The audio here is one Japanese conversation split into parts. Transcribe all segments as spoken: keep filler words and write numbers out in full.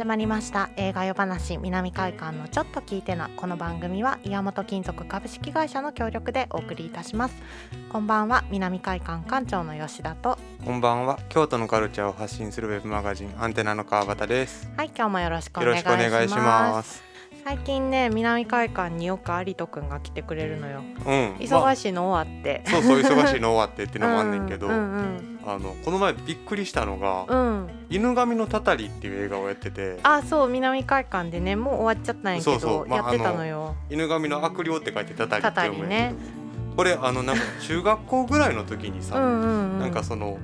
始まりました映画夜話南会館のちょっと聞いてな。この番組は岩本金属株式会社の協力でお送りいたします。こんばんは、南会館館長の吉田と、こんばんは、京都のカルチャーを発信するウェブマガジンアンテナの川端です。はい、今日もよろしくお願いします。よろしくお願いします。最近ね、南会館によく有人くんが来てくれるのよ、うん、忙しいの終わって、まあ、そうそう忙しいの終わってってのもあんねんけど、うんうんうん、あのこの前びっくりしたのが、うん、犬神のたたりっていう映画をやってて、あ、そう、南会館でね、もう終わっちゃったんやけど、そうそう、まあ、やってたのよ。あの犬神の悪霊って書いてたたりって読むやんけど、これあのなんか中学校ぐらいの時にさうんうん、うん、なんかその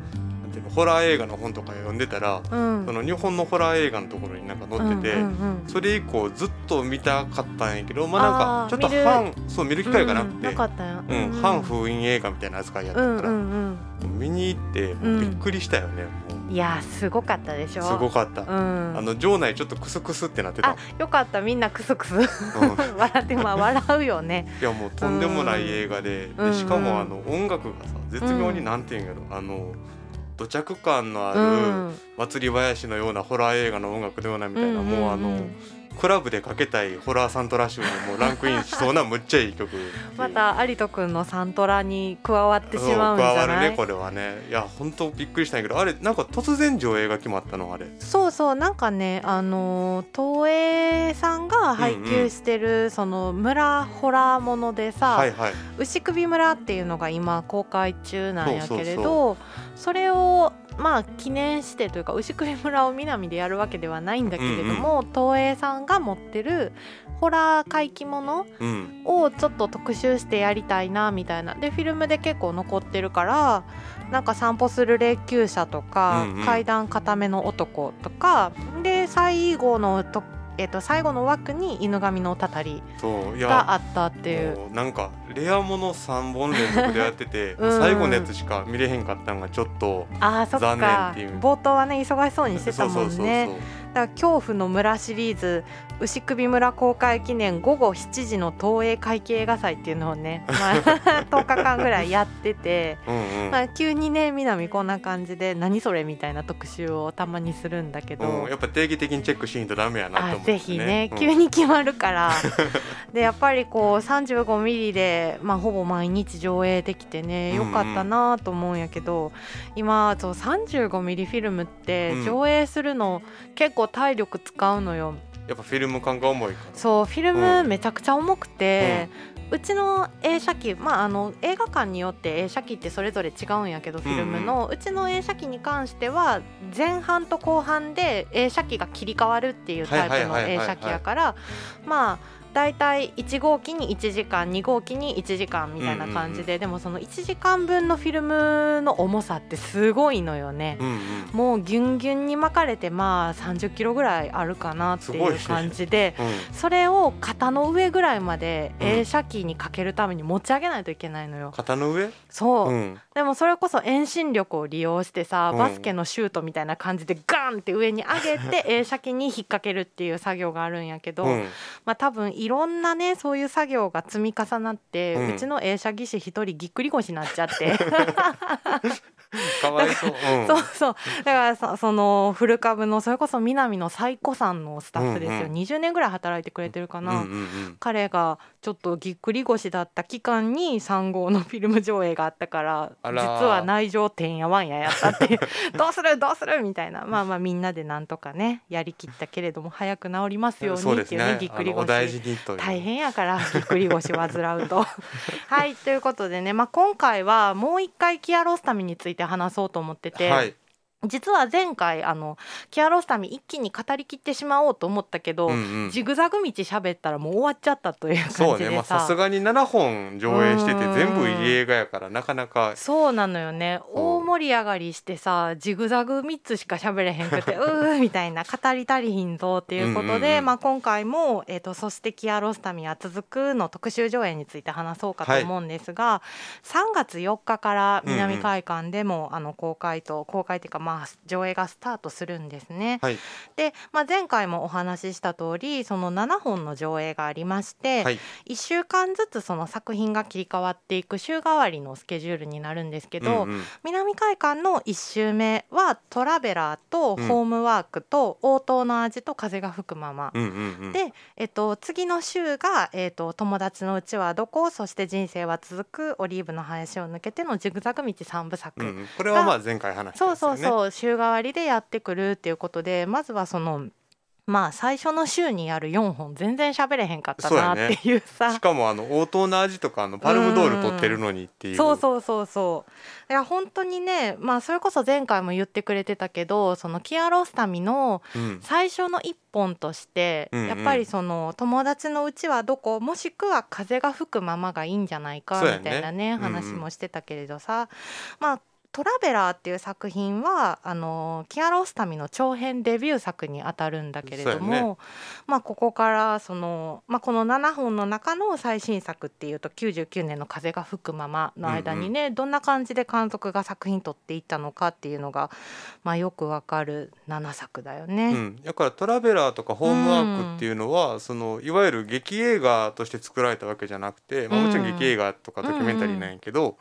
ホラー映画の本とか読んでたら、うん、その日本のホラー映画のところになんか載ってて、うんうんうん、それ以降ずっと見たかったんやけど、まあ、なんかちょっと半 見, そう見る機会がなくて、うん、なかったよ、うんうん、半封印映画みたいな扱いやったから、うんうんうん、見に行ってびっくりしたよね、うん、もういやすごかったでしょ。すごかった、うん、あの場内ちょっとクスクスってなってた。あ、よかった、みんなクスクス笑って、まあ、笑うよねいやもうとんでもない映画 で,、うん、でしかもあの音楽がさ絶妙になんていうんやろ、うん、あの土着感のある祭り林のようなホラー映画の音楽のようなみたいな、うん、もうあのクラブでかけたいホラーサントラ集にもランクインしそうなむっちゃいい曲また有人くんのサントラに加わってしまうんじゃない、うん、加わるねこれはね。いや本当びっくりしたんやけど、あれなんか突然上映が決まったのあれ。そうそう、なんかね、あの東映さんが配給してる、うんうん、その村ホラーものでさ、はいはい、牛首村っていうのが今公開中なんやけれど、 そうそうそう、それをまあ記念してというか、牛首村を南でやるわけではないんだけれども、うんうん、東映さんが持ってるホラー怪奇ものをちょっと特集してやりたいなみたいなで、フィルムで結構残ってるから、なんか散歩する霊柩車とか、うんうん、階段固めの男とかで、最後のと、えー、と最後の枠に犬神のたたりがあったってい う, うなんかレアものさんぼん連続でやってて、うん、最後のやつしか見れへんかったのがちょっと残念っていう。冒頭はね忙しそうにしてたもんね。そうそうそうそう、だから恐怖の村シリーズ牛首村公開記念午後しちじの東映会期映画祭っていうのをね、まあ、とおかかんぐらいやっててうん、うん、まあ、急にね南こんな感じで何それみたいな特集をたまにするんだけど、うん、やっぱ定期的にチェックしないとダメやなと思って、ね、ぜひね、うん、急に決まるからでやっぱりこうさんじゅうごミリで、まあ、ほぼ毎日上映できてね、よかったなと思うんやけど、うんうん、今そうさんじゅうごミリフィルムって上映するの、うん、結構体力使うのよ。やっぱフィルム感が重いから。そう、フィルムめちゃくちゃ重くて、うん、うちの映写機、まあ、あの映画館によって映写機ってそれぞれ違うんやけど、フィルムの、うん、うちの映写機に関しては前半と後半で映写機が切り替わるっていうタイプの映写機やから、まあだいたいいちごうきにいちじかん、にごうきにいちじかんみたいな感じで、うんうんうん、でもそのいちじかんぶんのフィルムの重さってすごいのよね、うんうん、もうギュンギュンに巻かれて、まあさんじゅっキロぐらいあるかなっていう感じで、うん、それを肩の上ぐらいまで映写機にかけるために持ち上げないといけないのよ。肩の上？そう、うん、でもそれこそ遠心力を利用してさ、バスケのシュートみたいな感じでガンって上に上げて映写機に引っ掛けるっていう作業があるんやけど、うん、まあ多分いろんなねそういう作業が積み重なって、うん、うちの映写技師一人ぎっくり腰になっちゃってかわいそう、うん、そうそう、だからそ、そのフル株のそれこそ南のサイコさんのスタッフですよ、うんうん、にじゅうねんぐらい働いてくれてるかな、うんうんうん、彼がちょっとぎっくり腰だった期間にさん号のフィルム上映があったから、実は内情てんやわんややったってどうするどうするみたいな、まあまあみんなでなんとかねやりきったけれども、早く治りますようにっていうね、うん、ぎっくり腰大変やからぎっくり腰患うとはい、ということでね、まあ、今回はもう一回キアロスタミンについて話そうと思ってて、はい、実は前回あのキアロスタミン一気に語りきってしまおうと思ったけど、うんうん、ジグザグ道喋ったらもう終わっちゃったという感じでさ。そうね、まあ、さすがにななほん上映してて全部いい映画やからなかなか。そうなのよね、大盛り上がりしてさ、ジグザグみっつしか喋れへんくてうーみたいな、語り足りひんぞっていうことで、うんうんうん、まあ、今回も、えーと、そしてキアロスタミンは続くの特集上映について話そうかと思うんですが、はい、さんがつよっかから南会館でも、うんうん、あの公開と公開っていうかまあまあ、上映がスタートするんですね、はい。でまあ、前回もお話しした通りそのななほんの上映がありまして、はい、いっしゅうかんずつその作品が切り替わっていく週替わりのスケジュールになるんですけど、うんうん、南海館のいっしゅうめはトラベラーとホームワークと応答の味と風が吹くまま、うんうんうん、で、えっと、次の週が、えっと、友達のうちはどこ、そして人生は続く、オリーブの林を抜けてのジグザグ道さんぶさく、うんうん、これはまあ前回話してましたよね。そうそうそう、週替わりでやってくるっていうことで、まずはそのまあ最初の週にやるよんほん全然喋れへんかったなっていうさ、そうやね、しかもあの応答の味とかあのパルムドール撮ってるのにっていう、そうそうそうそう、いや本当にね、まあそれこそ前回も言ってくれてたけど、そのキアロスタミの最初の一本として、うん、やっぱりその友達のうちはどこ、もしくは風が吹くままがいいんじゃないかみたいなね、話もしてたけれどさ、まあトラベラーっていう作品はあのキアロスタミの長編デビュー作にあたるんだけれども、ね、まあ、ここからその、まあ、このななほんの中の最新作っていうときゅうじゅうきゅうねんの風が吹くままの間にね、うんうん、どんな感じで監督が作品撮っていったのかっていうのが、まあ、よくわかるななさくだよね、うん、だからトラベラーとかホームワークっていうのは、うん、そのいわゆる劇映画として作られたわけじゃなくて、まあ、もちろん劇映画とかドキュメンタリーなんやけど、うんうん、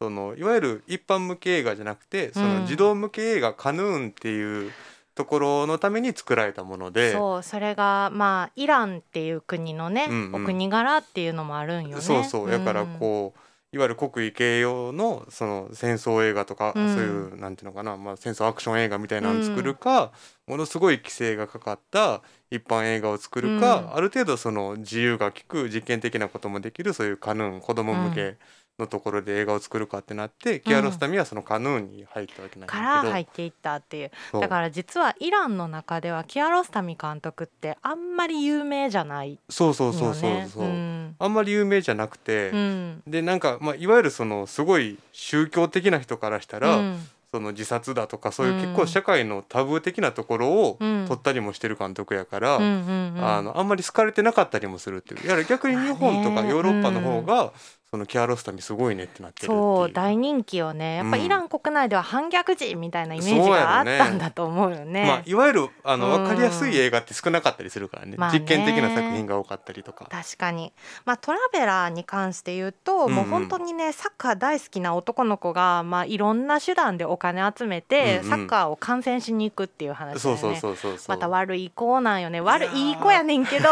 そのいわゆる一般向け映画じゃなくてその児童向け映画カヌーンっていうところのために作られたもので、うん、そう、それがまあイランっていう国のね、うんうん、お国柄っていうのもあるんよね。そうそう、だからこう、うん、いわゆる国威系用のその戦争映画とか、うん、そういうなんていうのかな、まあ、戦争アクション映画みたいなのを作るか、うん、ものすごい規制がかかった一般映画を作るか、うん、ある程度その自由が利く実験的なこともできるそういうカヌーン子供向け、うんのところで映画を作るかってなって、うん、キアロスタミはそのカヌーンに入ったわけなんだけどから入っていったっていう。だから実はイランの中ではキアロスタミ監督ってあんまり有名じゃないよね。そうそうそうそうそう、うん、あんまり有名じゃなくて、うん、でなんか、まあ、いわゆるそのすごい宗教的な人からしたら、うん、その自殺だとかそういう結構社会のタブー的なところを取ったりもしてる監督やから、うんうんうん、あのあんまり好かれてなかったりもするっていう。いや逆に日本とかヨーロッパの方が、うん、そのキアロスタミすごいねってなってるっていう。そう大人気よね。やっぱイラン国内では反逆児みたいなイメージがあったんだと思うよね。うん、ねまあ、いわゆるあの分かりやすい映画って少なかったりするからね、まあ、ね実験的な作品が多かったりとか。確かに、まあ、トラベラーに関して言うと、うんうん、もう本当にねサッカー大好きな男の子が、まあ、いろんな手段でお金集めて、うんうん、サッカーを観戦しに行くっていう話だよね。そうそうそうそうそう。また悪い子なんよね。悪いい子やねんけど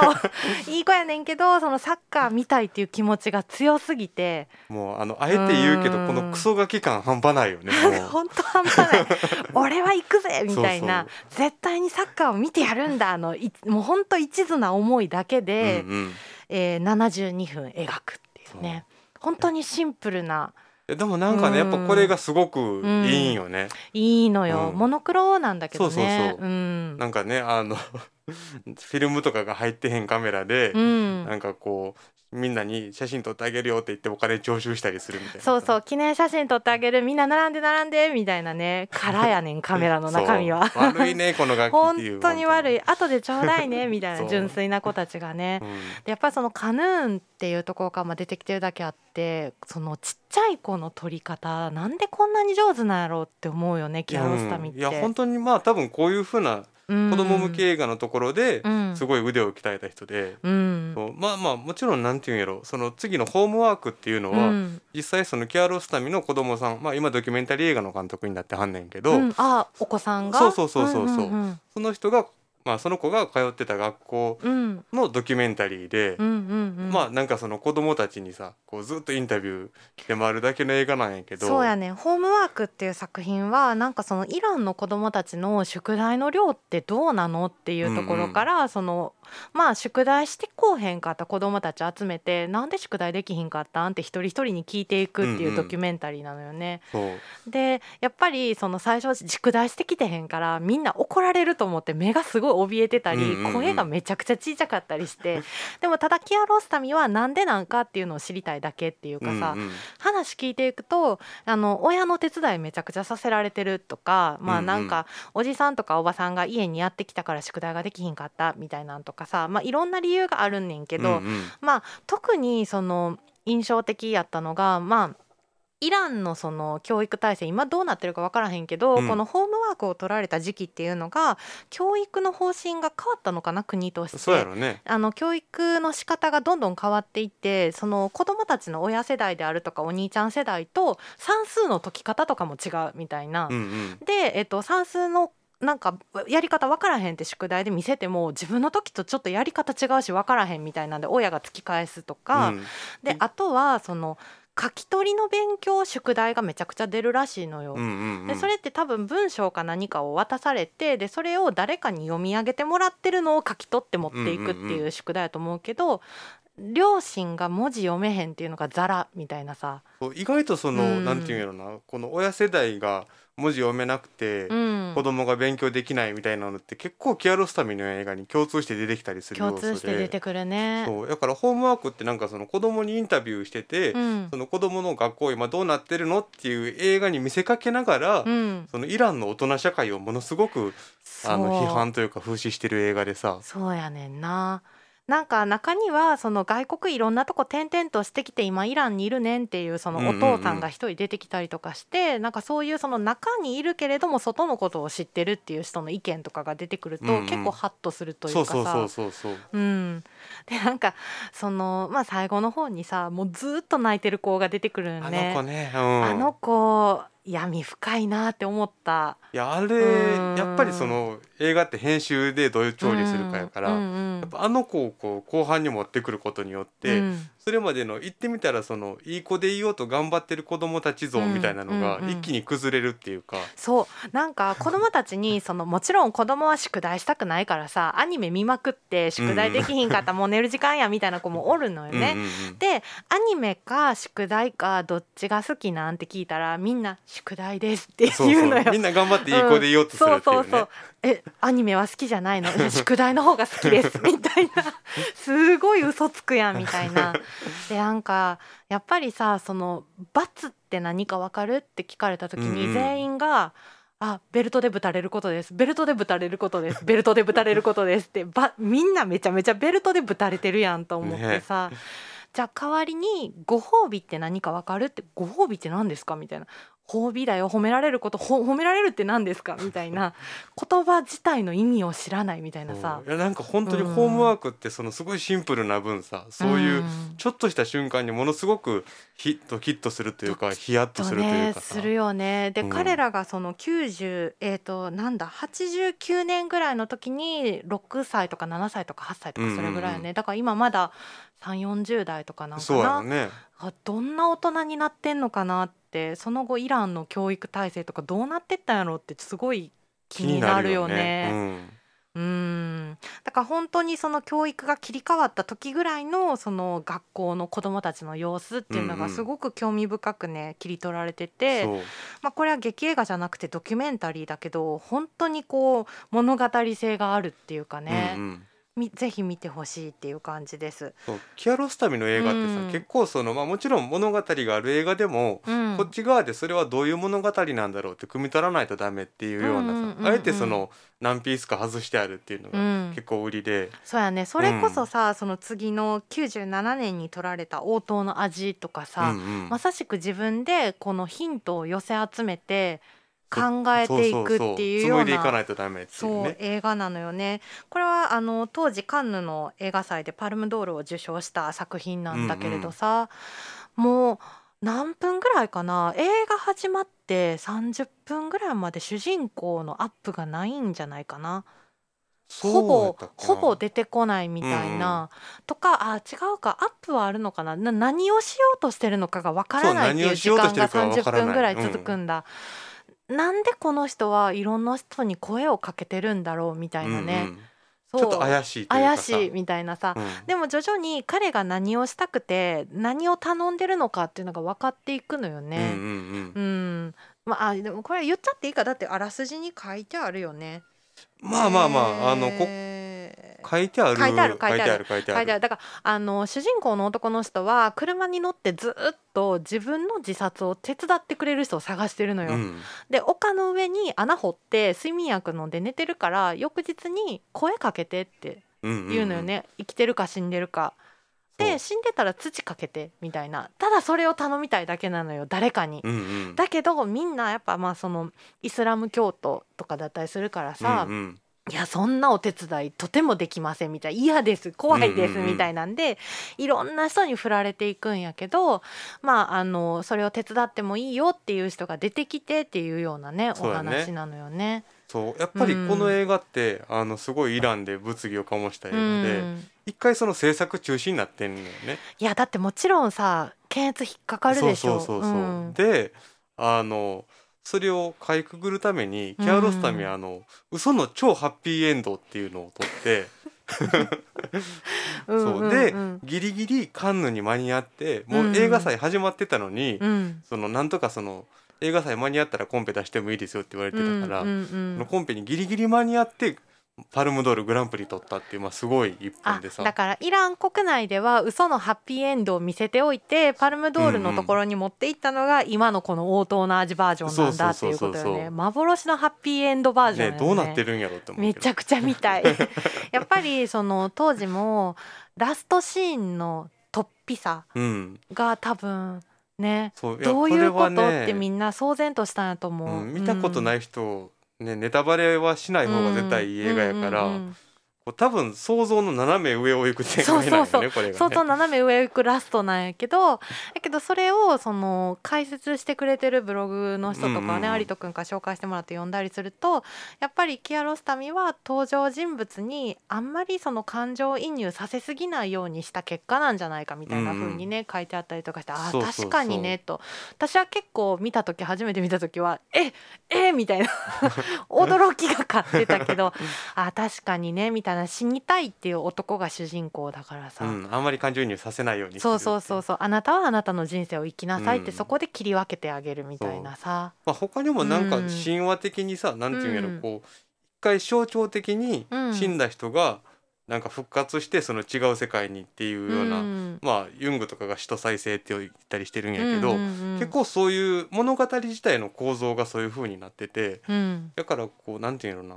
いい子やねんけどそのサッカー見たいっていう気持ちが強すぎてもう あ, のあえて言うけど、うん、このクソガキ感半端ないよね。もう本当半端ない俺は行くぜみたいな。そうそう絶対にサッカーを見てやるんだのもう本当一途な思いだけで、うんうん、えー、ななじゅうにふん描くっていうね。本当にシンプルな。でもなんかねやっぱこれがすごくいいんよね、うん、いいのよ、うん、モノクロなんだけどね。そうそうそう、うん、なんかねあのフィルムとかが入ってへんカメラで、うん、なんかこうみんなに写真撮ってあげるよって言ってお金徴収したりするみたいな。そうそう記念写真撮ってあげるみんな並んで並んでみたいなね。空やねんカメラの中身は悪いねこの楽器っていう本当に悪い後でちょうだいねみたいな純粋な子たちがね、うん、でやっぱりそのカヌーンっていうところから出てきてるだけあって、そのちっちゃい子の撮り方なんでこんなに上手なんやろうって思うよねキアロスタミって、うん、いや本当にまあ多分こういう風な子供向け映画のところですごい腕を鍛えた人で、うん、そうまあまあもちろんなんていうんやろその次のホームワークっていうのは、うん、実際そのキアロスタミの子供さん、まあ、今ドキュメンタリー映画の監督になってはんねんけど、うん、あお子さんがそうそうそうそう、うんうんうん、その人が、まあ、その子が通ってた学校のドキュメンタリーで、うんうんうんうん、まあなんかその子供たちにさこうずっとインタビュー来て回るだけの映画なんやけど。そうやね。ホームワークっていう作品はなんかそのイランの子供たちの宿題の量ってどうなのっていうところから、うんうん、そのまあ宿題してこうへんかった子どもたち集めてなんで宿題できひんかったんって一人一人に聞いていくっていうドキュメンタリーなのよね、うんうん、そうでやっぱりその最初宿題してきてへんからみんな怒られると思って目がすごい怯えてたり、うんうんうん、声がめちゃくちゃ小さかったりしてでもただキアロスタミはなんでなんかっていうのを知りたいだけっていうかさ、うんうん、話聞いていくとあの親の手伝いめちゃくちゃさせられてるとか、まあなんかおじさんとかおばさんが家にやってきたから宿題ができひんかったみたいなんとかさ、まあ、いろんな理由があるんねんけど、うんうん、まあ、特にその印象的やったのが、まあ、イランのその教育体制今どうなってるか分からへんけど、うん、このホームワークを取られた時期っていうのが教育の方針が変わったのかな、国として。そうやろね。あの教育の仕方がどんどん変わっていって、その子どもたちの親世代であるとかお兄ちゃん世代と算数の解き方とかも違うみたいな、うんうん、で、えっと、算数のなんかやり方分からへんって宿題で見せても自分の時とちょっとやり方違うし分からへんみたいなんで親が突き返すとか、うん、であとはその書き取りの勉強宿題がめちゃくちゃ出るらしいのよ、うんうんうん、でそれって多分文章か何かを渡されて、でそれを誰かに読み上げてもらってるのを書き取って持っていくっていう宿題だと思うけど、うんうんうん両親が文字読めへんっていうのがザラみたいなさ、意外とその、うん、なんていうんやろな、この親世代が文字読めなくて、うん、子供が勉強できないみたいなのって結構キアロスタミの映画に共通して出てきたりする要素で、共通して出てくるね。そうだからホームワークってなんかその子供にインタビューしてて、うん、その子供の学校今どうなってるのっていう映画に見せかけながら、うん、そのイランの大人社会をものすごくあの批判というか風刺してる映画でさ。そうやねんな。なんか中にはその外国いろんなとこ転々としてきて今イランにいるねんっていうそのお父さんが一人出てきたりとかして、うんうんうん、なんかそういうその中にいるけれども外のことを知ってるっていう人の意見とかが出てくると結構ハッとするというかさ、そうそうそうそう、うん、でなんかその、まあ、最後の方にさもうずっと泣いてる子が出てくるんで、ね、あの子ね、うん、あの子闇深いなって思った。いやあれ、うん、やっぱりその映画って編集でどういう調理するかやから、うんうん、やっぱあの子をこう後半に持ってくることによって、うん、それまでの言ってみたらそのいい子でいようと頑張ってる子どもたち像みたいなのが一気に崩れるっていうか、うんうんうん、そうなんか子どもたちにそのもちろん子どもは宿題したくないからさアニメ見まくって宿題できひんかった、うん、もう寝る時間やみたいな子もおるのよね、うんうんうん、でアニメか宿題かどっちが好きなんて聞いたらみんな宿題ですっていうのよ。そうそうみんな頑張っていい子でいようとするっていうね、うん、そうそうそうえアニメは好きじゃないの宿題の方が好きですみたいなすごい嘘つくやんみたいな。でなんかやっぱりさその罰って何か分かるって聞かれた時に全員が、うんうん、あベルトでぶたれることですベルトでぶたれることですベルトでぶたれることですってばみんなめちゃめちゃベルトでぶたれてるやんと思ってさ、ねじゃあ代わりにご褒美って何か分かるってご褒美って何ですかみたいな褒美だよ褒められること褒められるって何ですかみたいな言葉自体の意味を知らないみたいなさ。いやなんか本当にホームワークってそのすごいシンプルな分さ、うん、そういうちょっとした瞬間にものすごくヒッとキッとするというかヒヤッとするというかさ、ね、するよね。で、うん、彼らがそのきゅうじゅう、えーと、なんだはちじゅうきゅうねんぐらいの時にろくさいとかななさいとかはっさいとかそれぐらいよね、うんうんうん、だから今まださんじゅうよんじゅうだいとかなんかな。そうやね。あ、どんな大人になってんのかなって、その後イランの教育体制とかどうなってったんやろってすごい気になるよね。気になるよね。うん。うーん。だから本当にその教育が切り替わった時ぐらいのその学校の子どもたちの様子っていうのがすごく興味深くね、うんうん、切り取られてて、まあ、これは劇映画じゃなくてドキュメンタリーだけど本当にこう物語性があるっていうかね、うんうんぜひ見てほしいっていう感じです。そうキアロスタミの映画ってさ、うん、結構その、まあ、もちろん物語がある映画でも、うん、こっち側でそれはどういう物語なんだろうって汲み取らないとダメっていうようなさ、うんうんうんうん、あえてその何ピースか外してあるっていうのが結構売りで、うん、そうやね。それこそさ、うん、その次のきゅうじゅうななねんに撮られた王道の味とかさ、うんうん、まさしく自分でこのヒントを寄せ集めて考えていくっていうような映画なのよね。これはあの当時カンヌの映画祭でパルムドールを受賞した作品なんだけれどさ、うんうん、もう何分ぐらいかな、映画始まってさんじゅっぷんぐらいまで主人公のアップがないんじゃないかな、ほぼほぼ出てこないみたいな、うん、とかあ違うかアップはあるのか な, な何をしようとしてるのかがわからないっていう時間がさんじゅっぷんぐらい続くんだ。なんでこの人はいろんな人に声をかけてるんだろうみたいなね、うんうん、そうちょっと怪しいというかさ怪しいみたいなさ、うん、でも徐々に彼が何をしたくて何を頼んでるのかっていうのが分かっていくのよね、うんうんうんうん、まあでもこれ言っちゃっていいか、だってあらすじに書いてあるよね。まあまあまあ、あのこ書いてある書いてある書いてある書いてある。だからあの主人公の男の人は車に乗ってずっと自分の自殺を手伝ってくれる人を探してるのよ、うん、で丘の上に穴掘って睡眠薬飲んで寝てるから翌日に声かけてって言うのよね、うんうんうん、生きてるか死んでるかで死んでたら土かけてみたいな、ただそれを頼みたいだけなのよ誰かに、うんうん、だけどみんなやっぱまあそのイスラム教徒とかだったりするからさ、うんうん、いやそんなお手伝いとてもできませんみたいな、嫌です怖いですみたいなんで、うんうんうん、いろんな人に振られていくんやけど、まあ、あのそれを手伝ってもいいよっていう人が出てきてっていうようなねお話なのよね。そうやっぱりこの映画って、うん、あのすごいイランで物議を醸した映画で、うん、一回その制作中止になってんのよね。いやだってもちろんさ検閲引っかかるでしょ。そうそうそうそう、うん、であのそれをかいくぐるためにキアロスタミは、うん、あの嘘の超ハッピーエンドっていうのを撮ってそうでギリギリカンヌに間に合ってもう映画祭始まってたのに、うん、そのなんとかその映画祭間に合ったらコンペ出してもいいですよって言われてたから、うんうんうん、コンペにギリギリ間に合ってパルムドールグランプリ取ったっていう、まあ、すごい一本でさ。だからイラン国内では嘘のハッピーエンドを見せておいてパルムドールのところに持っていったのが今のこの応答の味バージョンなんだっていうことよね。幻のハッピーエンドバージョンよね。ね、どうなってるんやろって思うけどめちゃくちゃ見たいやっぱりその当時もラストシーンの突飛さが多分ね、そうどういうこと、ね、ってみんな騒然としたんやと思う、うん、見たことない人、ね、ネタバレはしない方が絶対いい映画やから、うんうんうんうん、こう多分想像の斜め上を行く展開なんよね。そうそうそうこれがね想像斜め上を行くラストなんやけどだけどそれをその解説してくれてるブログの人とかね、うんうん、有人くんから紹介してもらって読んだりするとやっぱりキアロスタミは登場人物にあんまりその感情移入させすぎないようにした結果なんじゃないかみたいな風にね、うんうん、書いてあったりとかして、あそうそうそう確かにねと私は結構見た時初めて見た時はええみたいな驚きが勝ってたけどあ確かにねみたいな死にたいっていう男が主人公だからさ、うん、あんまり感情移入させないようにそうそうそうそうあなたはあなたの人生を生きなさいって、うん、そこで切り分けてあげるみたいなさ、まあ、他にもなんか神話的にさ、うん、なんていうんやろ、うん、こう一回象徴的に死んだ人がなんか復活してその違う世界にっていうような、うんまあ、ユングとかが死と再生って言ったりしてるんやけど、うんうんうん、結構そういう物語自体の構造がそういう風になってて、うん、だからこうなんていうんやろな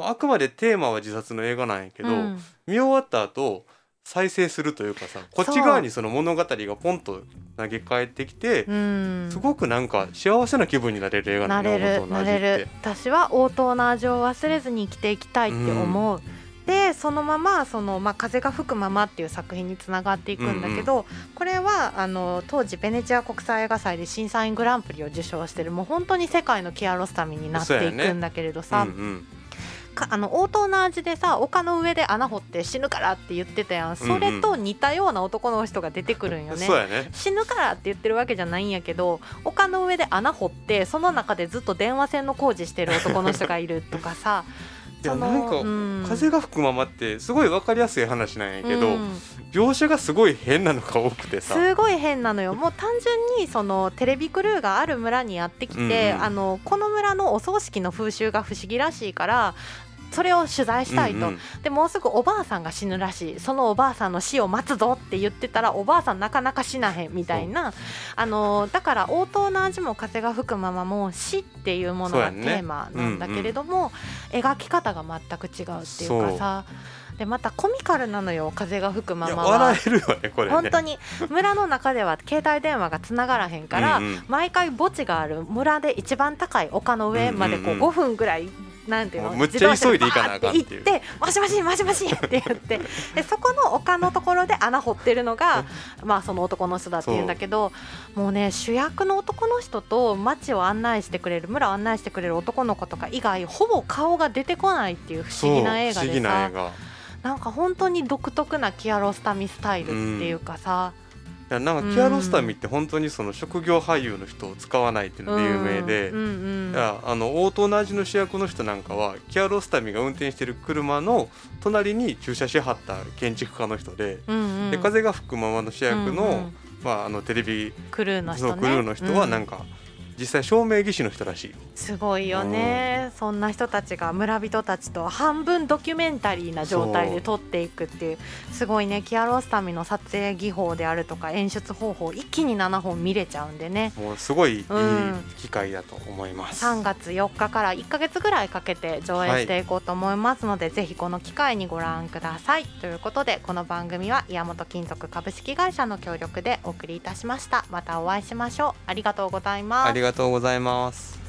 あくまでテーマは自殺の映画なんやけど、うん、見終わった後再生するというかさこっち側にその物語がポンと投げ返ってきて、うん、すごくなんか幸せな気分になれる映画なんだよね。なれる、なれる。私は応答の味を忘れずに生きていきたいって思う、うん、でそのままその、まあ、風が吹くままっていう作品につながっていくんだけど、うんうん、これはあの当時ベネチア国際映画祭で審査員グランプリを受賞してるもう本当に世界のキアロスタミになっていくんだけれどさあの応答の味でさ丘の上で穴掘って死ぬからって言ってたやん。それと似たような男の人が出てくるんよね、うんうん、そうやね。死ぬからって言ってるわけじゃないんやけど丘の上で穴掘ってその中でずっと電話線の工事してる男の人がいるとかさいやなんか、うん、風が吹くままってすごい分かりやすい話なんやけど、うん、描写がすごい変なのが多くてさすごい変なのよ。もう単純にそのテレビクルーがある村にやってきて、うんうん、あのこの村のお葬式の風習が不思議らしいからそれを取材したいと、うんうん、でもうすぐおばあさんが死ぬらしいそのおばあさんの死を待つぞって言ってたらおばあさんなかなか死なへんみたいなあのだから応答の味も風が吹くままも死っていうものがテーマなんだけれども、ねうんうん、描き方が全く違うっていうかさでまたコミカルなのよ風が吹くままは。いや笑えるよねこれね。本当に村の中では携帯電話がつながらへんからうん、うん、毎回墓地がある村で一番高い丘の上までこうごふんぐらいなんていうのむっちゃ急いで行かなあかんって言ってマシマシマシマシって言ってでそこの丘のところで穴掘ってるのがまあその男の人だっていうんだけどもうね主役の男の人と町を案内してくれる村を案内してくれる男の子とか以外ほぼ顔が出てこないっていう不思議な映画でさ不思議な映画なんか本当に独特なキアロスタミスタイルっていうかさ、うん、いやなんかキアロスタミって本当にその職業俳優の人を使わないっていうので有名で、うんうんうん、いやあの応答の味の主役の人なんかはキアロスタミが運転してる車の隣に駐車しはった建築家の人 で,、うんうん、で風が吹くままの主役の、うんうんまあ、あのテレビクルーの人ね、クルーの人はなんか、うんうん実際照明技師の人らしい。すごいよね、うん、そんな人たちが村人たちと半分ドキュメンタリーな状態で撮っていくっていう、すごいね。キアロスタミの撮影技法であるとか演出方法、一気にななほん見れちゃうんでね、もうすごいいい機会だと思います、うん、さんがつよっかからいっかげつぐらいかけて上映していこうと思いますので、はい、ぜひこの機会にご覧ください。ということでこの番組は岩本金属株式会社の協力でお送りいたしました。またお会いしましょう。ありがとうございます。ありがとうございます。